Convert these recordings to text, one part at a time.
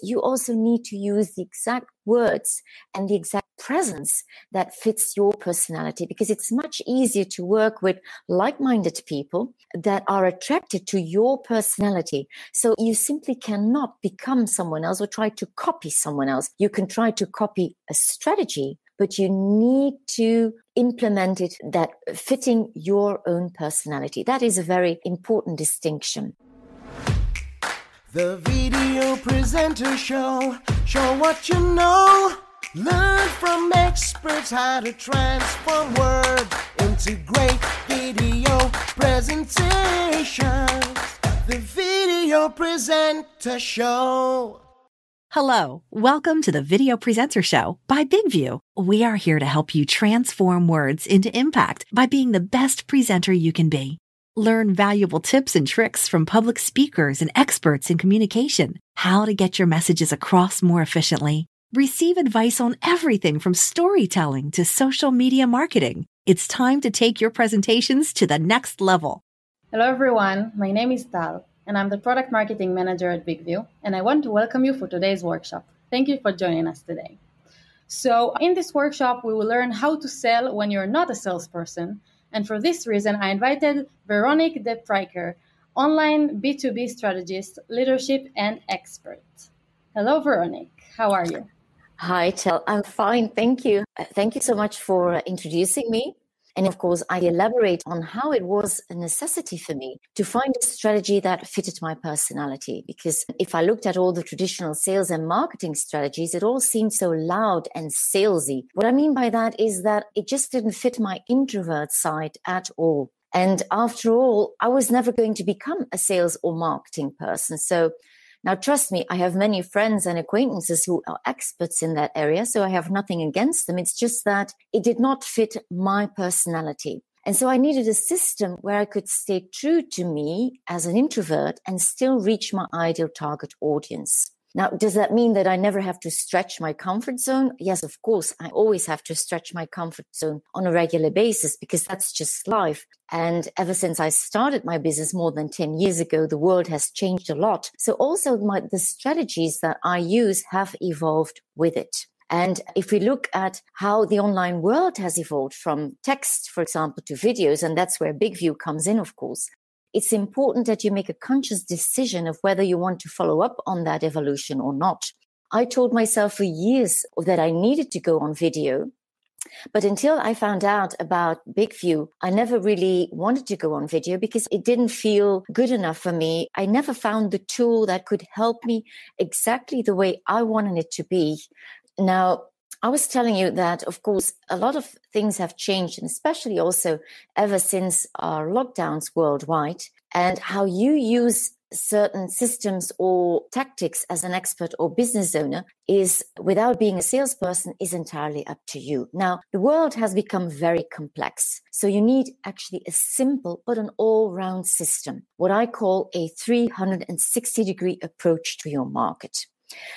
you also need to use the exact words and the exact presence that fits your personality, because it's much easier to work with like-minded people that are attracted to your personality. So you simply cannot become someone else or try to copy someone else. You can try to copy a strategy, but you need to implement it that fitting your own personality. That is a very important distinction. The Video Presenter Show what you know. Learn from experts how to transform words into great video presentations. The Video Presenter Show. Hello, welcome to the Video Presenter Show by BIGVU. We are here to help you transform words into impact by being the best presenter you can be. Learn valuable tips and tricks from public speakers and experts in communication, how to get your messages across more efficiently. Receive advice on everything from storytelling to social media marketing. It's time to take your presentations to the next level. Hello, everyone. My name is Tal, and I'm the Product Marketing Manager at BIGVU, and I want to welcome you for today's workshop. Thank you for joining us today. So in this workshop, we will learn how to sell when you're not a salesperson. And for this reason, I invited Véronique De Prycker, online B2B strategist, leadership, and expert. Hello, Véronique. How are you? Hi, Tal. I'm fine. Thank you. Thank you so much for introducing me. And of course, I elaborate on how it was a necessity for me to find a strategy that fitted my personality. Because if I looked at all the traditional sales and marketing strategies, it all seemed so loud and salesy. What I mean by that is that it just didn't fit my introvert side at all. And after all, I was never going to become a sales or marketing person. So now, trust me, I have many friends and acquaintances who are experts in that area, so I have nothing against them. It's just that it did not fit my personality. And so I needed a system where I could stay true to me as an introvert and still reach my ideal target audience. Now, does that mean that I never have to stretch my comfort zone? Yes, of course, I always have to stretch my comfort zone on a regular basis because that's just life. And ever since I started my business more than 10 years ago, the world has changed a lot. So also the strategies that I use have evolved with it. And if we look at how the online world has evolved from text, for example, to videos, and that's where BIGVU comes in, of course, it's important that you make a conscious decision of whether you want to follow up on that evolution or not. I told myself for years that I needed to go on video, but until I found out about BIGVU, I never really wanted to go on video because it didn't feel good enough for me. I never found the tool that could help me exactly the way I wanted it to be. Now, I was telling you that, of course, a lot of things have changed, and especially also ever since our lockdowns worldwide, and how you use certain systems or tactics as an expert or business owner is, without being a salesperson, is entirely up to you. Now, the world has become very complex, so you need actually a simple but an all-round system, what I call a 360-degree approach to your market.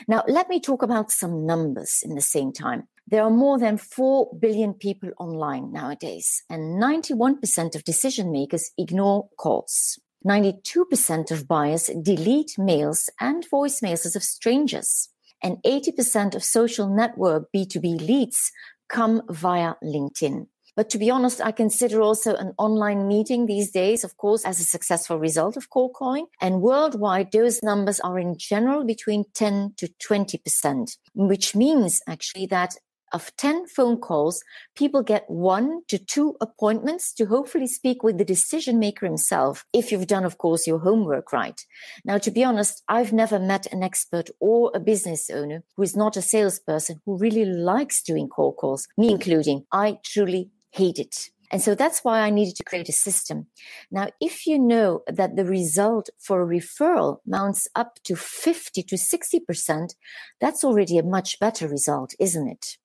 Now, let me talk about some numbers in the same time. There are more than 4 billion people online nowadays, and 91% of decision makers ignore calls. 92% of buyers delete mails and voicemails of strangers. And 80% of social network B2B leads come via LinkedIn. But to be honest, I consider also an online meeting these days, of course, as a successful result of cold calling. And worldwide, those numbers are in general between 10 to 20%, which means actually that of 10 phone calls, people get 1 to 2 appointments to hopefully speak with the decision maker himself, if you've done, of course, your homework right. Now, to be honest, I've never met an expert or a business owner who is not a salesperson who really likes doing cold calls, me including. I truly hate it. And so that's why I needed to create a system. Now, if you know that the result for a referral mounts up to 50 to 60%, that's already a much better result, isn't it?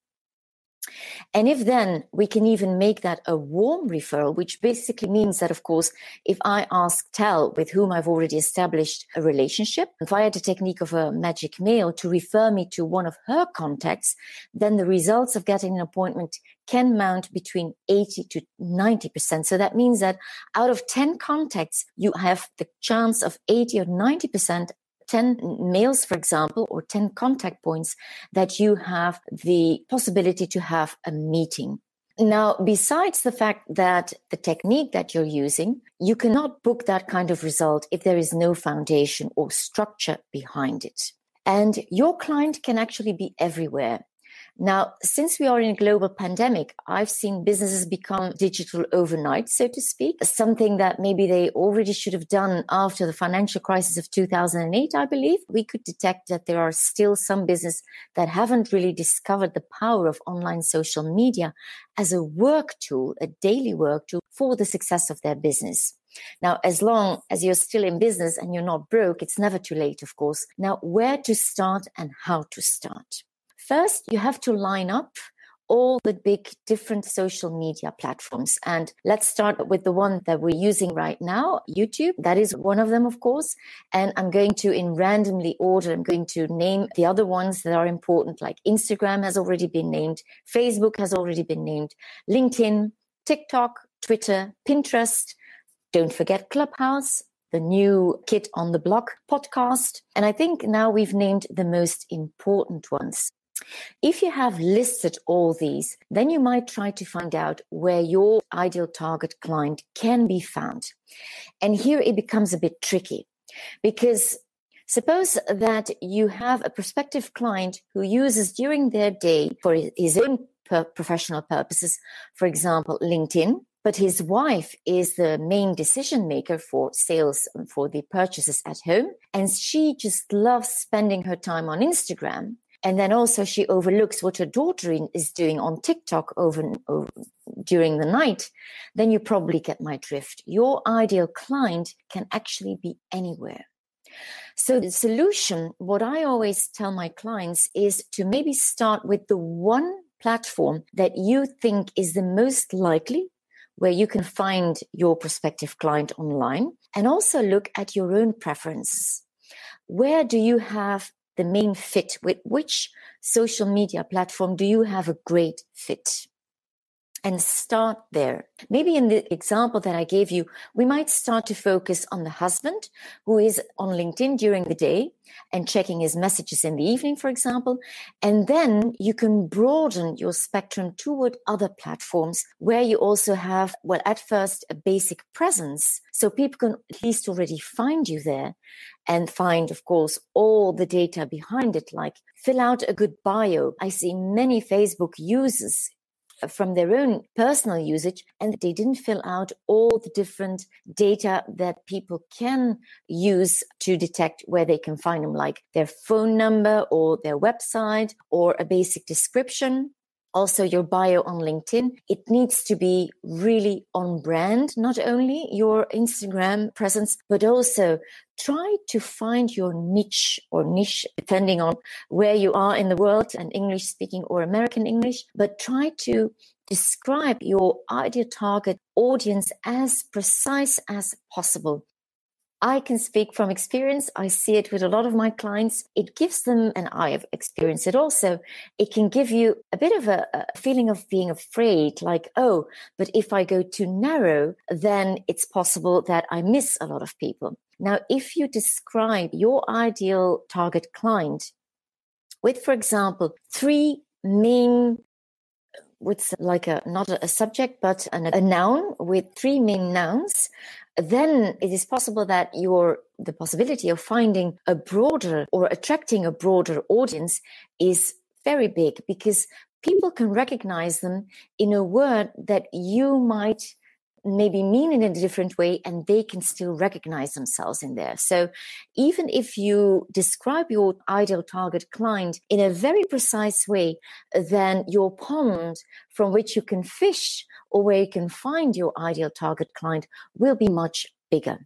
And if then we can even make that a warm referral, which basically means that, of course, if I ask Tal, with whom I've already established a relationship, via the technique of a magic mail to refer me to one of her contacts, then the results of getting an appointment can mount between 80 to 90%. So that means that out of 10 contacts, you have the chance of 80 or 90% 10 mails, for example, or 10 contact points that you have the possibility to have a meeting. Now, besides the fact that the technique that you're using, you cannot book that kind of result if there is no foundation or structure behind it. And your client can actually be everywhere. Now, since we are in a global pandemic, I've seen businesses become digital overnight, so to speak, something that maybe they already should have done after the financial crisis of 2008, I believe. We could detect that there are still some businesses that haven't really discovered the power of online social media as a work tool, a daily work tool for the success of their business. Now, as long as you're still in business and you're not broke, it's never too late, of course. Now, where to start and how to start? First, you have to line up all the big different social media platforms. And let's start with the one that we're using right now, YouTube. That is one of them, of course. And I'm going to, in randomly order, I'm going to name the other ones that are important, like Instagram has already been named, Facebook has already been named, LinkedIn, TikTok, Twitter, Pinterest. Don't forget Clubhouse, the new Kid on the Block podcast. And I think now we've named the most important ones. If you have listed all these, then you might try to find out where your ideal target client can be found. And here it becomes a bit tricky, because suppose that you have a prospective client who uses during their day for his own professional purposes, for example, LinkedIn, but his wife is the main decision maker for sales and for the purchases at home, and she just loves spending her time on Instagram. And then also she overlooks what her daughter is doing on TikTok over during the night. Then you probably get my drift. Your ideal client can actually be anywhere. So the solution, what I always tell my clients, is to maybe start with the one platform that you think is the most likely where you can find your prospective client online, and also look at your own preferences. Where do you have the main fit? With which social media platform do you have a great fit? And start there. Maybe in the example that I gave you, we might start to focus on the husband who is on LinkedIn during the day and checking his messages in the evening, for example. And then you can broaden your spectrum toward other platforms where you also have, well, at first, a basic presence. So people can at least already find you there and find, of course, all the data behind it, like fill out a good bio. I see many Facebook users from their own personal usage, and they didn't fill out all the different data that people can use to detect where they can find them, like their phone number or their website or a basic description. Also, your bio on LinkedIn, it needs to be really on brand, not only your Instagram presence, but also try to find your niche, depending on where you are in the world and English speaking or American English, but try to describe your ideal target audience as precise as possible. I can speak from experience. I see it with a lot of my clients. It gives them, and I have experienced it also, it can give you a bit of a feeling of being afraid, like, oh, but if I go too narrow, then it's possible that I miss a lot of people. Now, if you describe your ideal target client with, for example, three main, with like a, not a subject, but a noun, with three main nouns, then it is possible that the possibility of finding a broader or attracting a broader audience is very big, because people can recognize them in a word that you might maybe mean in a different way, and they can still recognize themselves in there. So even if you describe your ideal target client in a very precise way, then your pond from which you can fish or where you can find your ideal target client will be much bigger.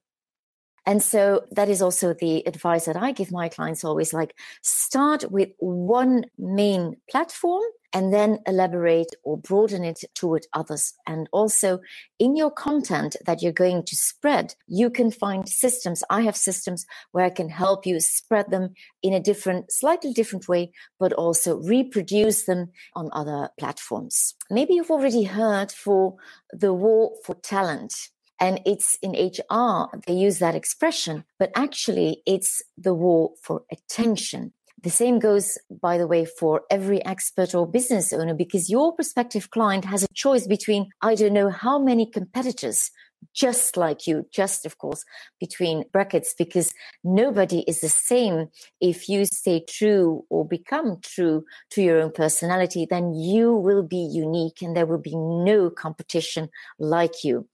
And so that is also the advice that I give my clients always, like start with one main platform and then elaborate or broaden it toward others. And also in your content that you're going to spread, you can find systems. I have systems where I can help you spread them in a different, slightly different way, but also reproduce them on other platforms. Maybe you've already heard for the war for talent. And it's in HR, they use that expression, but actually it's the war for attention. The same goes, by the way, for every expert or business owner, because your prospective client has a choice between, I don't know how many competitors, just like you, just of course, between brackets, because nobody is the same. If you stay true or become true to your own personality, then you will be unique and there will be no competition like you.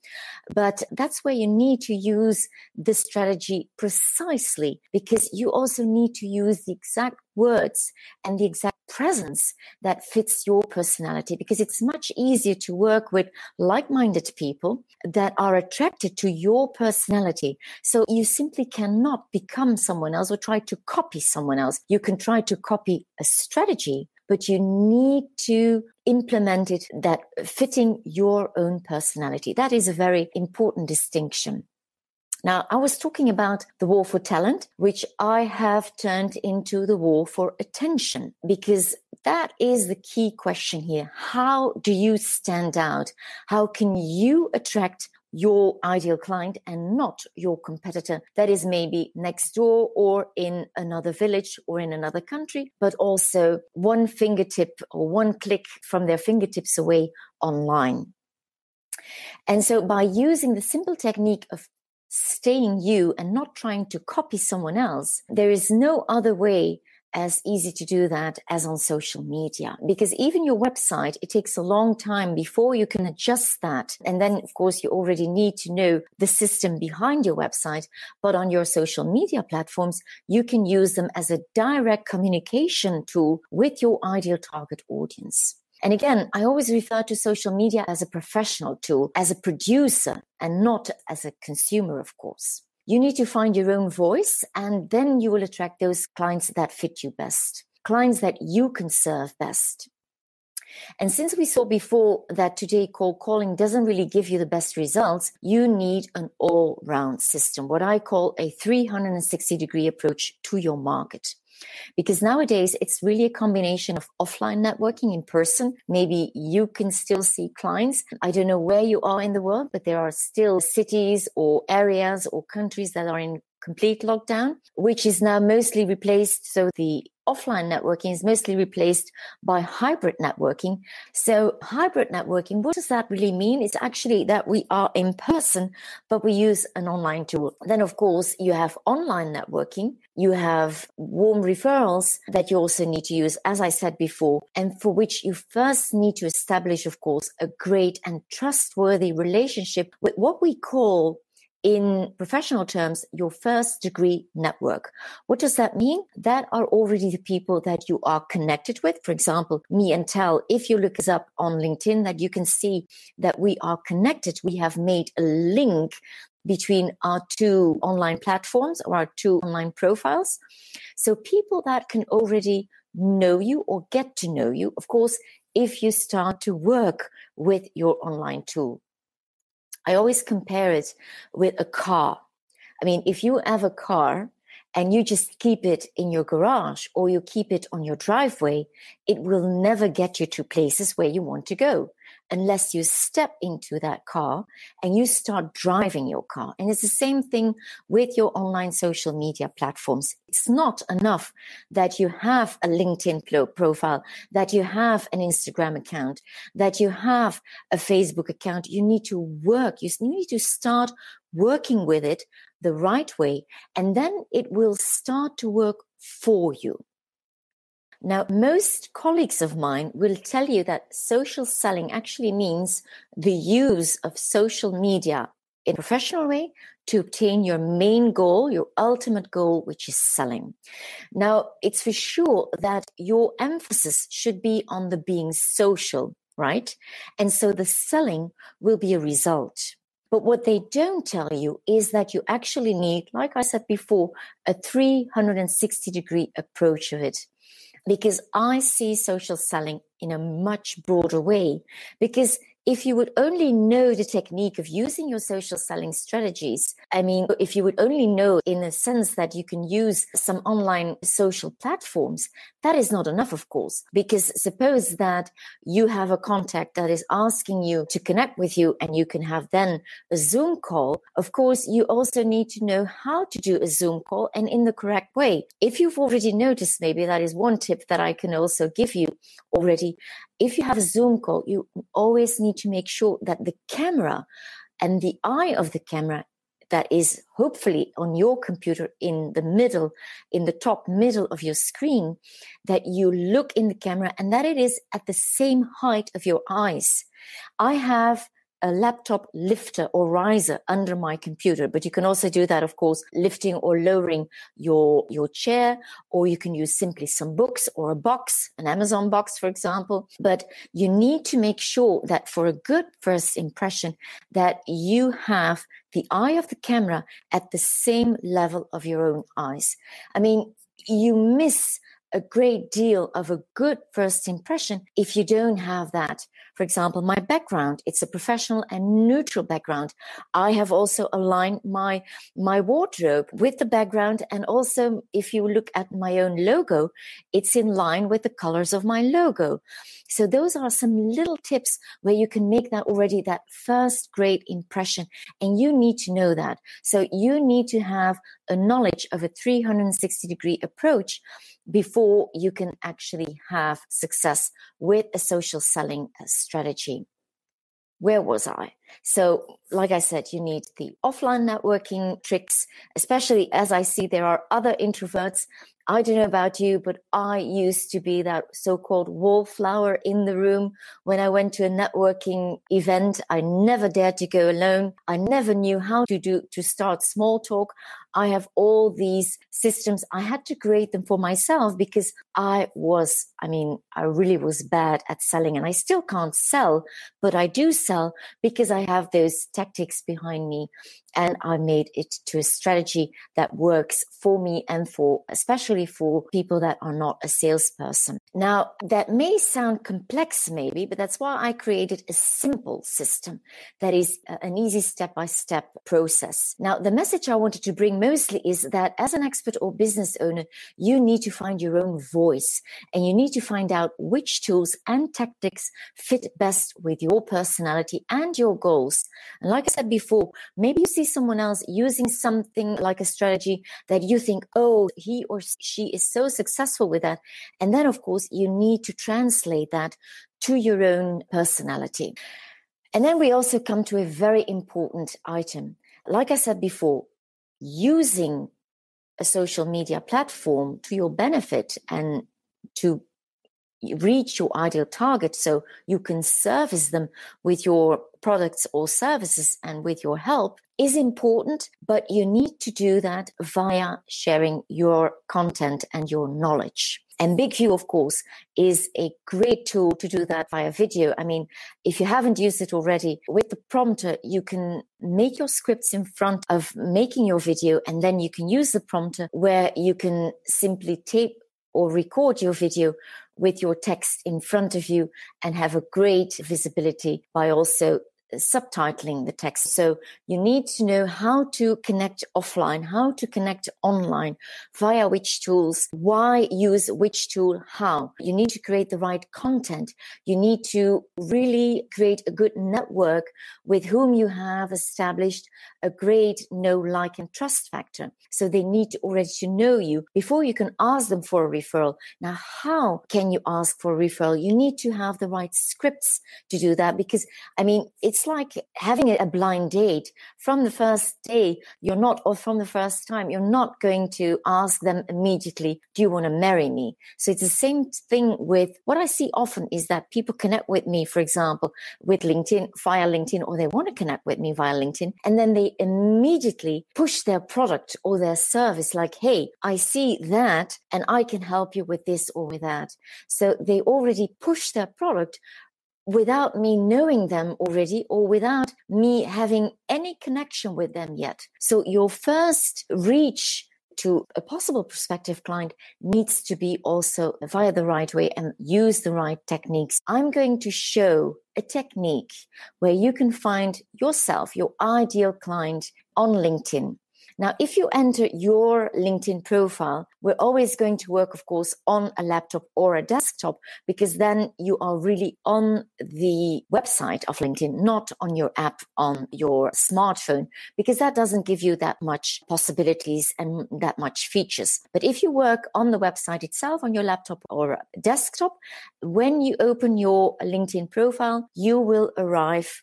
But that's where you need to use the strategy precisely, because you also need to use the exact words and the exact presence that fits your personality, because it's much easier to work with like-minded people that are attracted to your personality. So you simply cannot become someone else or try to copy someone else. You can try to copy a strategy, but you need to implement it that fitting your own personality. That is a very important distinction. Now, I was talking about the war for talent, which I have turned into the war for attention, because that is the key question here. How do you stand out? How can you attract your ideal client and not your competitor that is maybe next door or in another village or in another country, but also one fingertip or one click from their fingertips away online? And so by using the simple technique of staying you and not trying to copy someone else, there is no other way as easy to do that as on social media, because even your website, it takes a long time before you can adjust that. And then, of course, you already need to know the system behind your website. But on your social media platforms, you can use them as a direct communication tool with your ideal target audience. And again, I always refer to social media as a professional tool, as a producer, and not as a consumer, of course. You need to find your own voice, and then you will attract those clients that fit you best, clients that you can serve best. And since we saw before that today cold calling doesn't really give you the best results, you need an all-round system, what I call a 360-degree approach to your market. Because nowadays, it's really a combination of offline networking in person. Maybe you can still see clients. I don't know where you are in the world, but there are still cities or areas or countries that are in complete lockdown, which is now mostly replaced. So the offline networking is mostly replaced by hybrid networking. So hybrid networking, what does that really mean? It's actually that we are in person, but we use an online tool. Then, of course, you have online networking. You have warm referrals that you also need to use, as I said before, and for which you first need to establish, of course, a great and trustworthy relationship with what we call, in professional terms, your first degree network. What does that mean? That are already the people that you are connected with. For example, me and Tal, if you look us up on LinkedIn, that you can see that we are connected. We have made a link between our two online platforms or our two online profiles. So people that can already know you or get to know you, of course, if you start to work with your online tool. I always compare it with a car. I mean, if you have a car and you just keep it in your garage or you keep it on your driveway, it will never get you to places where you want to go unless you step into that car and you start driving your car. And it's the same thing with your online social media platforms. It's not enough that you have a LinkedIn profile, that you have an Instagram account, that you have a Facebook account. You need to work. You need to start working with it the right way, and then it will start to work for you. Now, most colleagues of mine will tell you that social selling actually means the use of social media in a professional way to obtain your main goal, your ultimate goal, which is selling. Now, it's for sure that your emphasis should be on the being social, right? And so the selling will be a result. But what they don't tell you is that you actually need, like I said before, a 360-degree approach of it. Because I see social selling in a much broader way. Because if you would only know the technique of using your social selling strategies, I mean, if you would only know in the sense that you can use some online social platforms, that is not enough, of course, because suppose that you have a contact that is asking you to connect with you and you can have then a Zoom call. Of course, you also need to know how to do a Zoom call and in the correct way. If you've already noticed, maybe that is one tip that I can also give you already. If you have a Zoom call, you always need to make sure that the camera and the eye of the camera that is hopefully on your computer in the middle, in the top middle of your screen, that you look in the camera and that it is at the same height of your eyes. I have a laptop lifter or riser under my computer, but you can also do that, of course, lifting or lowering your chair, or you can use simply some books or a box, an Amazon box, for example. But you need to make sure that for a good first impression, that you have the eye of the camera at the same level of your own eyes. I mean, you miss a great deal of a good first impression if you don't have that. For example, my background, it's a professional and neutral background. I have also aligned my wardrobe with the background. And also, if you look at my own logo, it's in line with the colors of my logo. So those are some little tips where you can make that already, that first great impression. And you need to know that. So you need to have a knowledge of a 360-degree approach before you can actually have success with a social selling strategy. Where was I? So, like I said, you need the offline networking tricks, especially as I see there are other introverts. I don't know about you, but I used to be that so-called wallflower in the room. When I went to a networking event, I never dared to go alone. I never knew how to start small talk. I have all these systems. I had to create them for myself because I really was bad at selling, and I still can't sell, but I do sell because I have those tactics behind me and I made it to a strategy that works for me and especially for people that are not a salesperson. Now, that may sound complex maybe, but that's why I created a simple system that is an easy step-by-step process. Now, the message I wanted to bring mostly is that as an expert or business owner, you need to find your own voice and you need to find out which tools and tactics fit best with your personality and your goals. And like I said before, maybe you see someone else using something like a strategy that you think, oh, he or she is so successful with that. And then, of course, you need to translate that to your own personality. And then we also come to a very important item. Like I said before, using a social media platform to your benefit and to reach your ideal target so you can service them with your products or services and with your help is important, but you need to do that via sharing your content and your knowledge. And BIGVU, of course, is a great tool to do that via video. I mean, if you haven't used it already, with the prompter, you can make your scripts in front of making your video, and then you can use the prompter where you can simply tape or record your video with your text in front of you and have a great visibility by also subtitling the text. So you need to know how to connect offline, how to connect online, via which tools, why use which tool, how. You need to create the right content. You need to really create a good network with whom you have established a great know, like, and trust factor. So they need already to know you before you can ask them for a referral. Now, how can you ask for a referral? You need to have the right scripts to do that because, I mean, it's like having a blind date. From the first day, from the first time, you're not going to ask them immediately, do you want to marry me? So it's the same thing with what I see often is that people connect with me, for example, with LinkedIn, via LinkedIn, or they want to connect with me via LinkedIn. And then they immediately push their product or their service like, hey, I see that and I can help you with this or with that. So they already push their product without me knowing them already or without me having any connection with them yet. So your first reach to a possible prospective client needs to be also via the right way and use the right techniques. I'm going to show a technique where you can find yourself, your ideal client on LinkedIn. Now, if you enter your LinkedIn profile, we're always going to work, of course, on a laptop or a desktop, because then you are really on the website of LinkedIn, not on your app, on your smartphone, because that doesn't give you that much possibilities and that much features. But if you work on the website itself, on your laptop or desktop, when you open your LinkedIn profile, you will arrive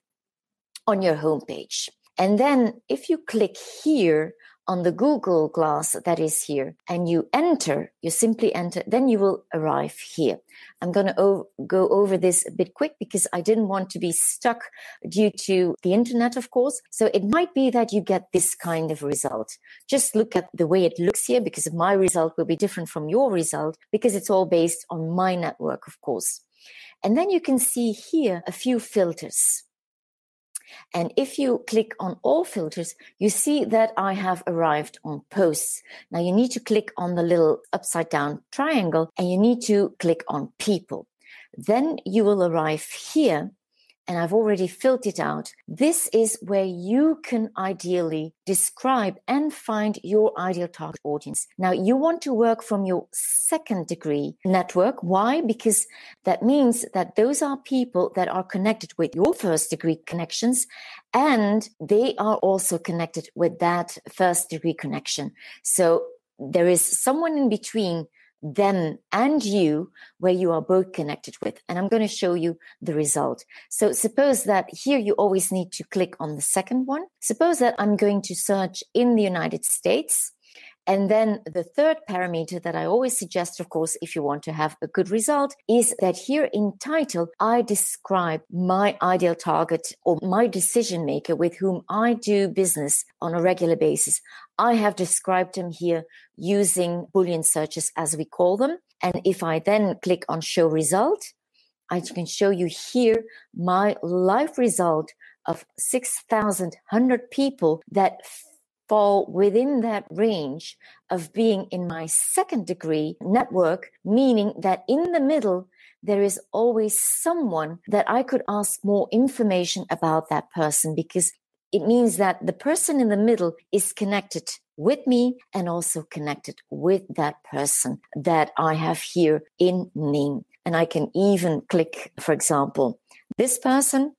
on your homepage. And then if you click here on the Google Glass that is here and you enter, you simply enter, then you will arrive here. I'm going to go over this a bit quick because I didn't want to be stuck due to the internet, of course. So it might be that you get this kind of result. Just look at the way it looks here, because my result will be different from your result because it's all based on my network, of course. And then you can see here a few filters. And if you click on all filters, you see that I have arrived on posts. Now you need to click on the little upside down triangle and you need to click on people. Then you will arrive here, and I've already filled it out. This is where you can ideally describe and find your ideal target audience. Now, you want to work from your second degree network. Why? Because that means that those are people that are connected with your first degree connections, and they are also connected with that first degree connection. So there is someone in between them and you, where you are both connected with. And I'm going to show you the result. So suppose that here you always need to click on the second one. Suppose that I'm going to search in the United States. And then the third parameter that I always suggest, of course, if you want to have a good result, is that here in title, I describe my ideal target or my decision maker with whom I do business on a regular basis. I have described them here using Boolean searches, as we call them. And if I then click on show result, I can show you here my live result of 6,100 people that fall within that range of being in my second degree network, meaning that in the middle, there is always someone that I could ask more information about that person, because it means that the person in the middle is connected with me and also connected with that person that I have here in name. And I can even click, for example, this person.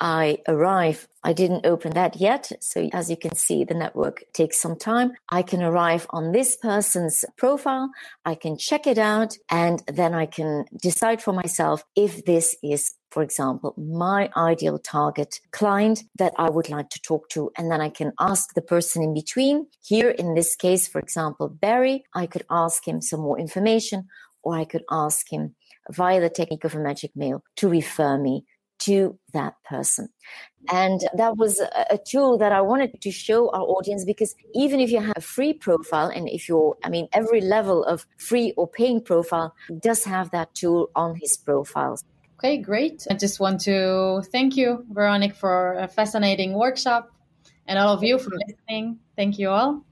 I arrive, I didn't open that yet. So as you can see, the network takes some time. I can arrive on this person's profile. I can check it out. And then I can decide for myself if this is, for example, my ideal target client that I would like to talk to. And then I can ask the person in between. Here in this case, for example, Barry, I could ask him some more information, or I could ask him via the technique of a magic mail to refer me to that person. And that was a tool that I wanted to show our audience, because even if you have a free profile, and if you're, I mean, every level of free or paying profile does have that tool on his profiles. Okay, great. I just want to thank you, Véronique, for a fascinating workshop, and all of you for listening. Thank you all.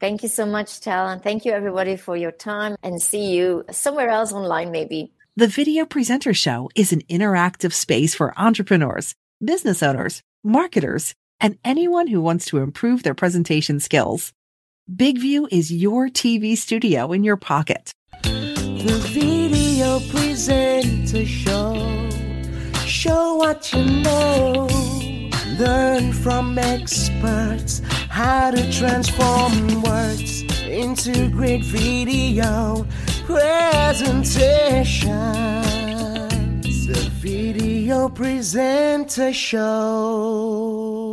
Thank you so much, Tal, and thank you everybody for your time, and see you somewhere else online maybe. The Video Presenter Show is an interactive space for entrepreneurs, business owners, marketers, and anyone who wants to improve their presentation skills. BIGVU is your TV studio in your pocket. The Video Presenter Show. Show what you know. Learn from experts how to transform words into great video presentations. The Video Presenter Show.